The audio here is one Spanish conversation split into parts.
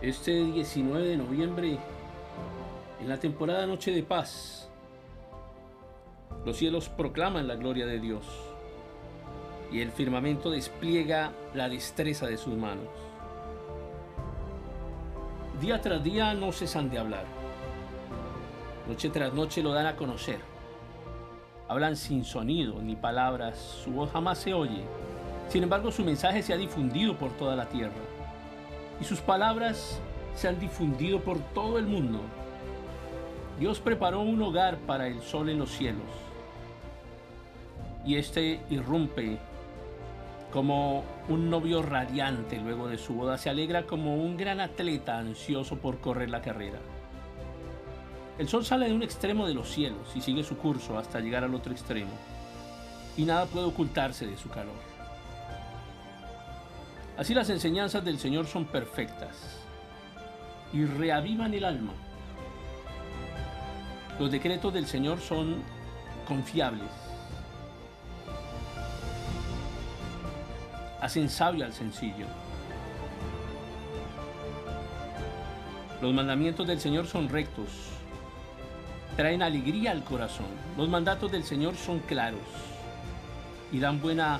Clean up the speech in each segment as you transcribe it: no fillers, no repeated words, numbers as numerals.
Este 19 de noviembre, en la temporada Noche de Paz, los cielos proclaman la gloria de Dios y el firmamento despliega la destreza de sus manos. Día tras día no cesan de hablar, noche tras noche lo dan a conocer. Hablan sin sonido ni palabras, su voz jamás se oye. Sin embargo, su mensaje se ha difundido por toda la tierra y sus palabras se han difundido por todo el mundo. Dios preparó un hogar para el sol en los cielos y este irrumpe como un novio radiante luego de su boda. Se alegra como un gran atleta ansioso por correr la carrera. El sol sale de un extremo de los cielos y sigue su curso hasta llegar al otro extremo, y nada puede ocultarse de su calor. Así las enseñanzas del Señor son perfectas y reavivan el alma. Los decretos del Señor son confiables, hacen sabio al sencillo. Los mandamientos del Señor son rectos, traen alegría al corazón. Los mandatos del Señor son claros y dan buena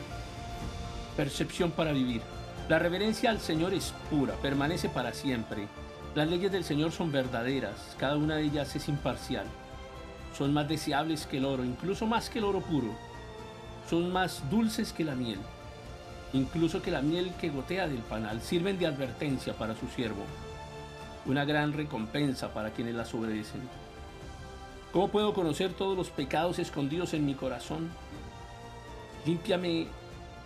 percepción para vivir. La reverencia al Señor es pura, permanece para siempre. Las leyes del Señor son verdaderas, cada una de ellas es imparcial. Son más deseables que el oro, incluso más que el oro puro. Son más dulces que la miel, incluso que la miel que gotea del panal. Sirven de advertencia para su siervo, una gran recompensa para quienes las obedecen. ¿Cómo puedo conocer todos los pecados escondidos en mi corazón? Límpiame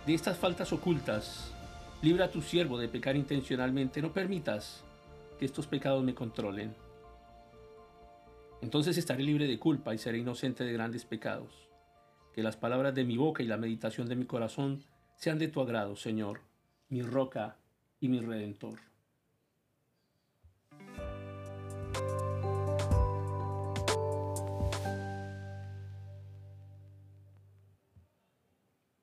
de estas faltas ocultas. Libra a tu siervo de pecar intencionalmente. No permitas que estos pecados me controlen. Entonces estaré libre de culpa y seré inocente de grandes pecados. Que las palabras de mi boca y la meditación de mi corazón sean de tu agrado, Señor, mi roca y mi redentor.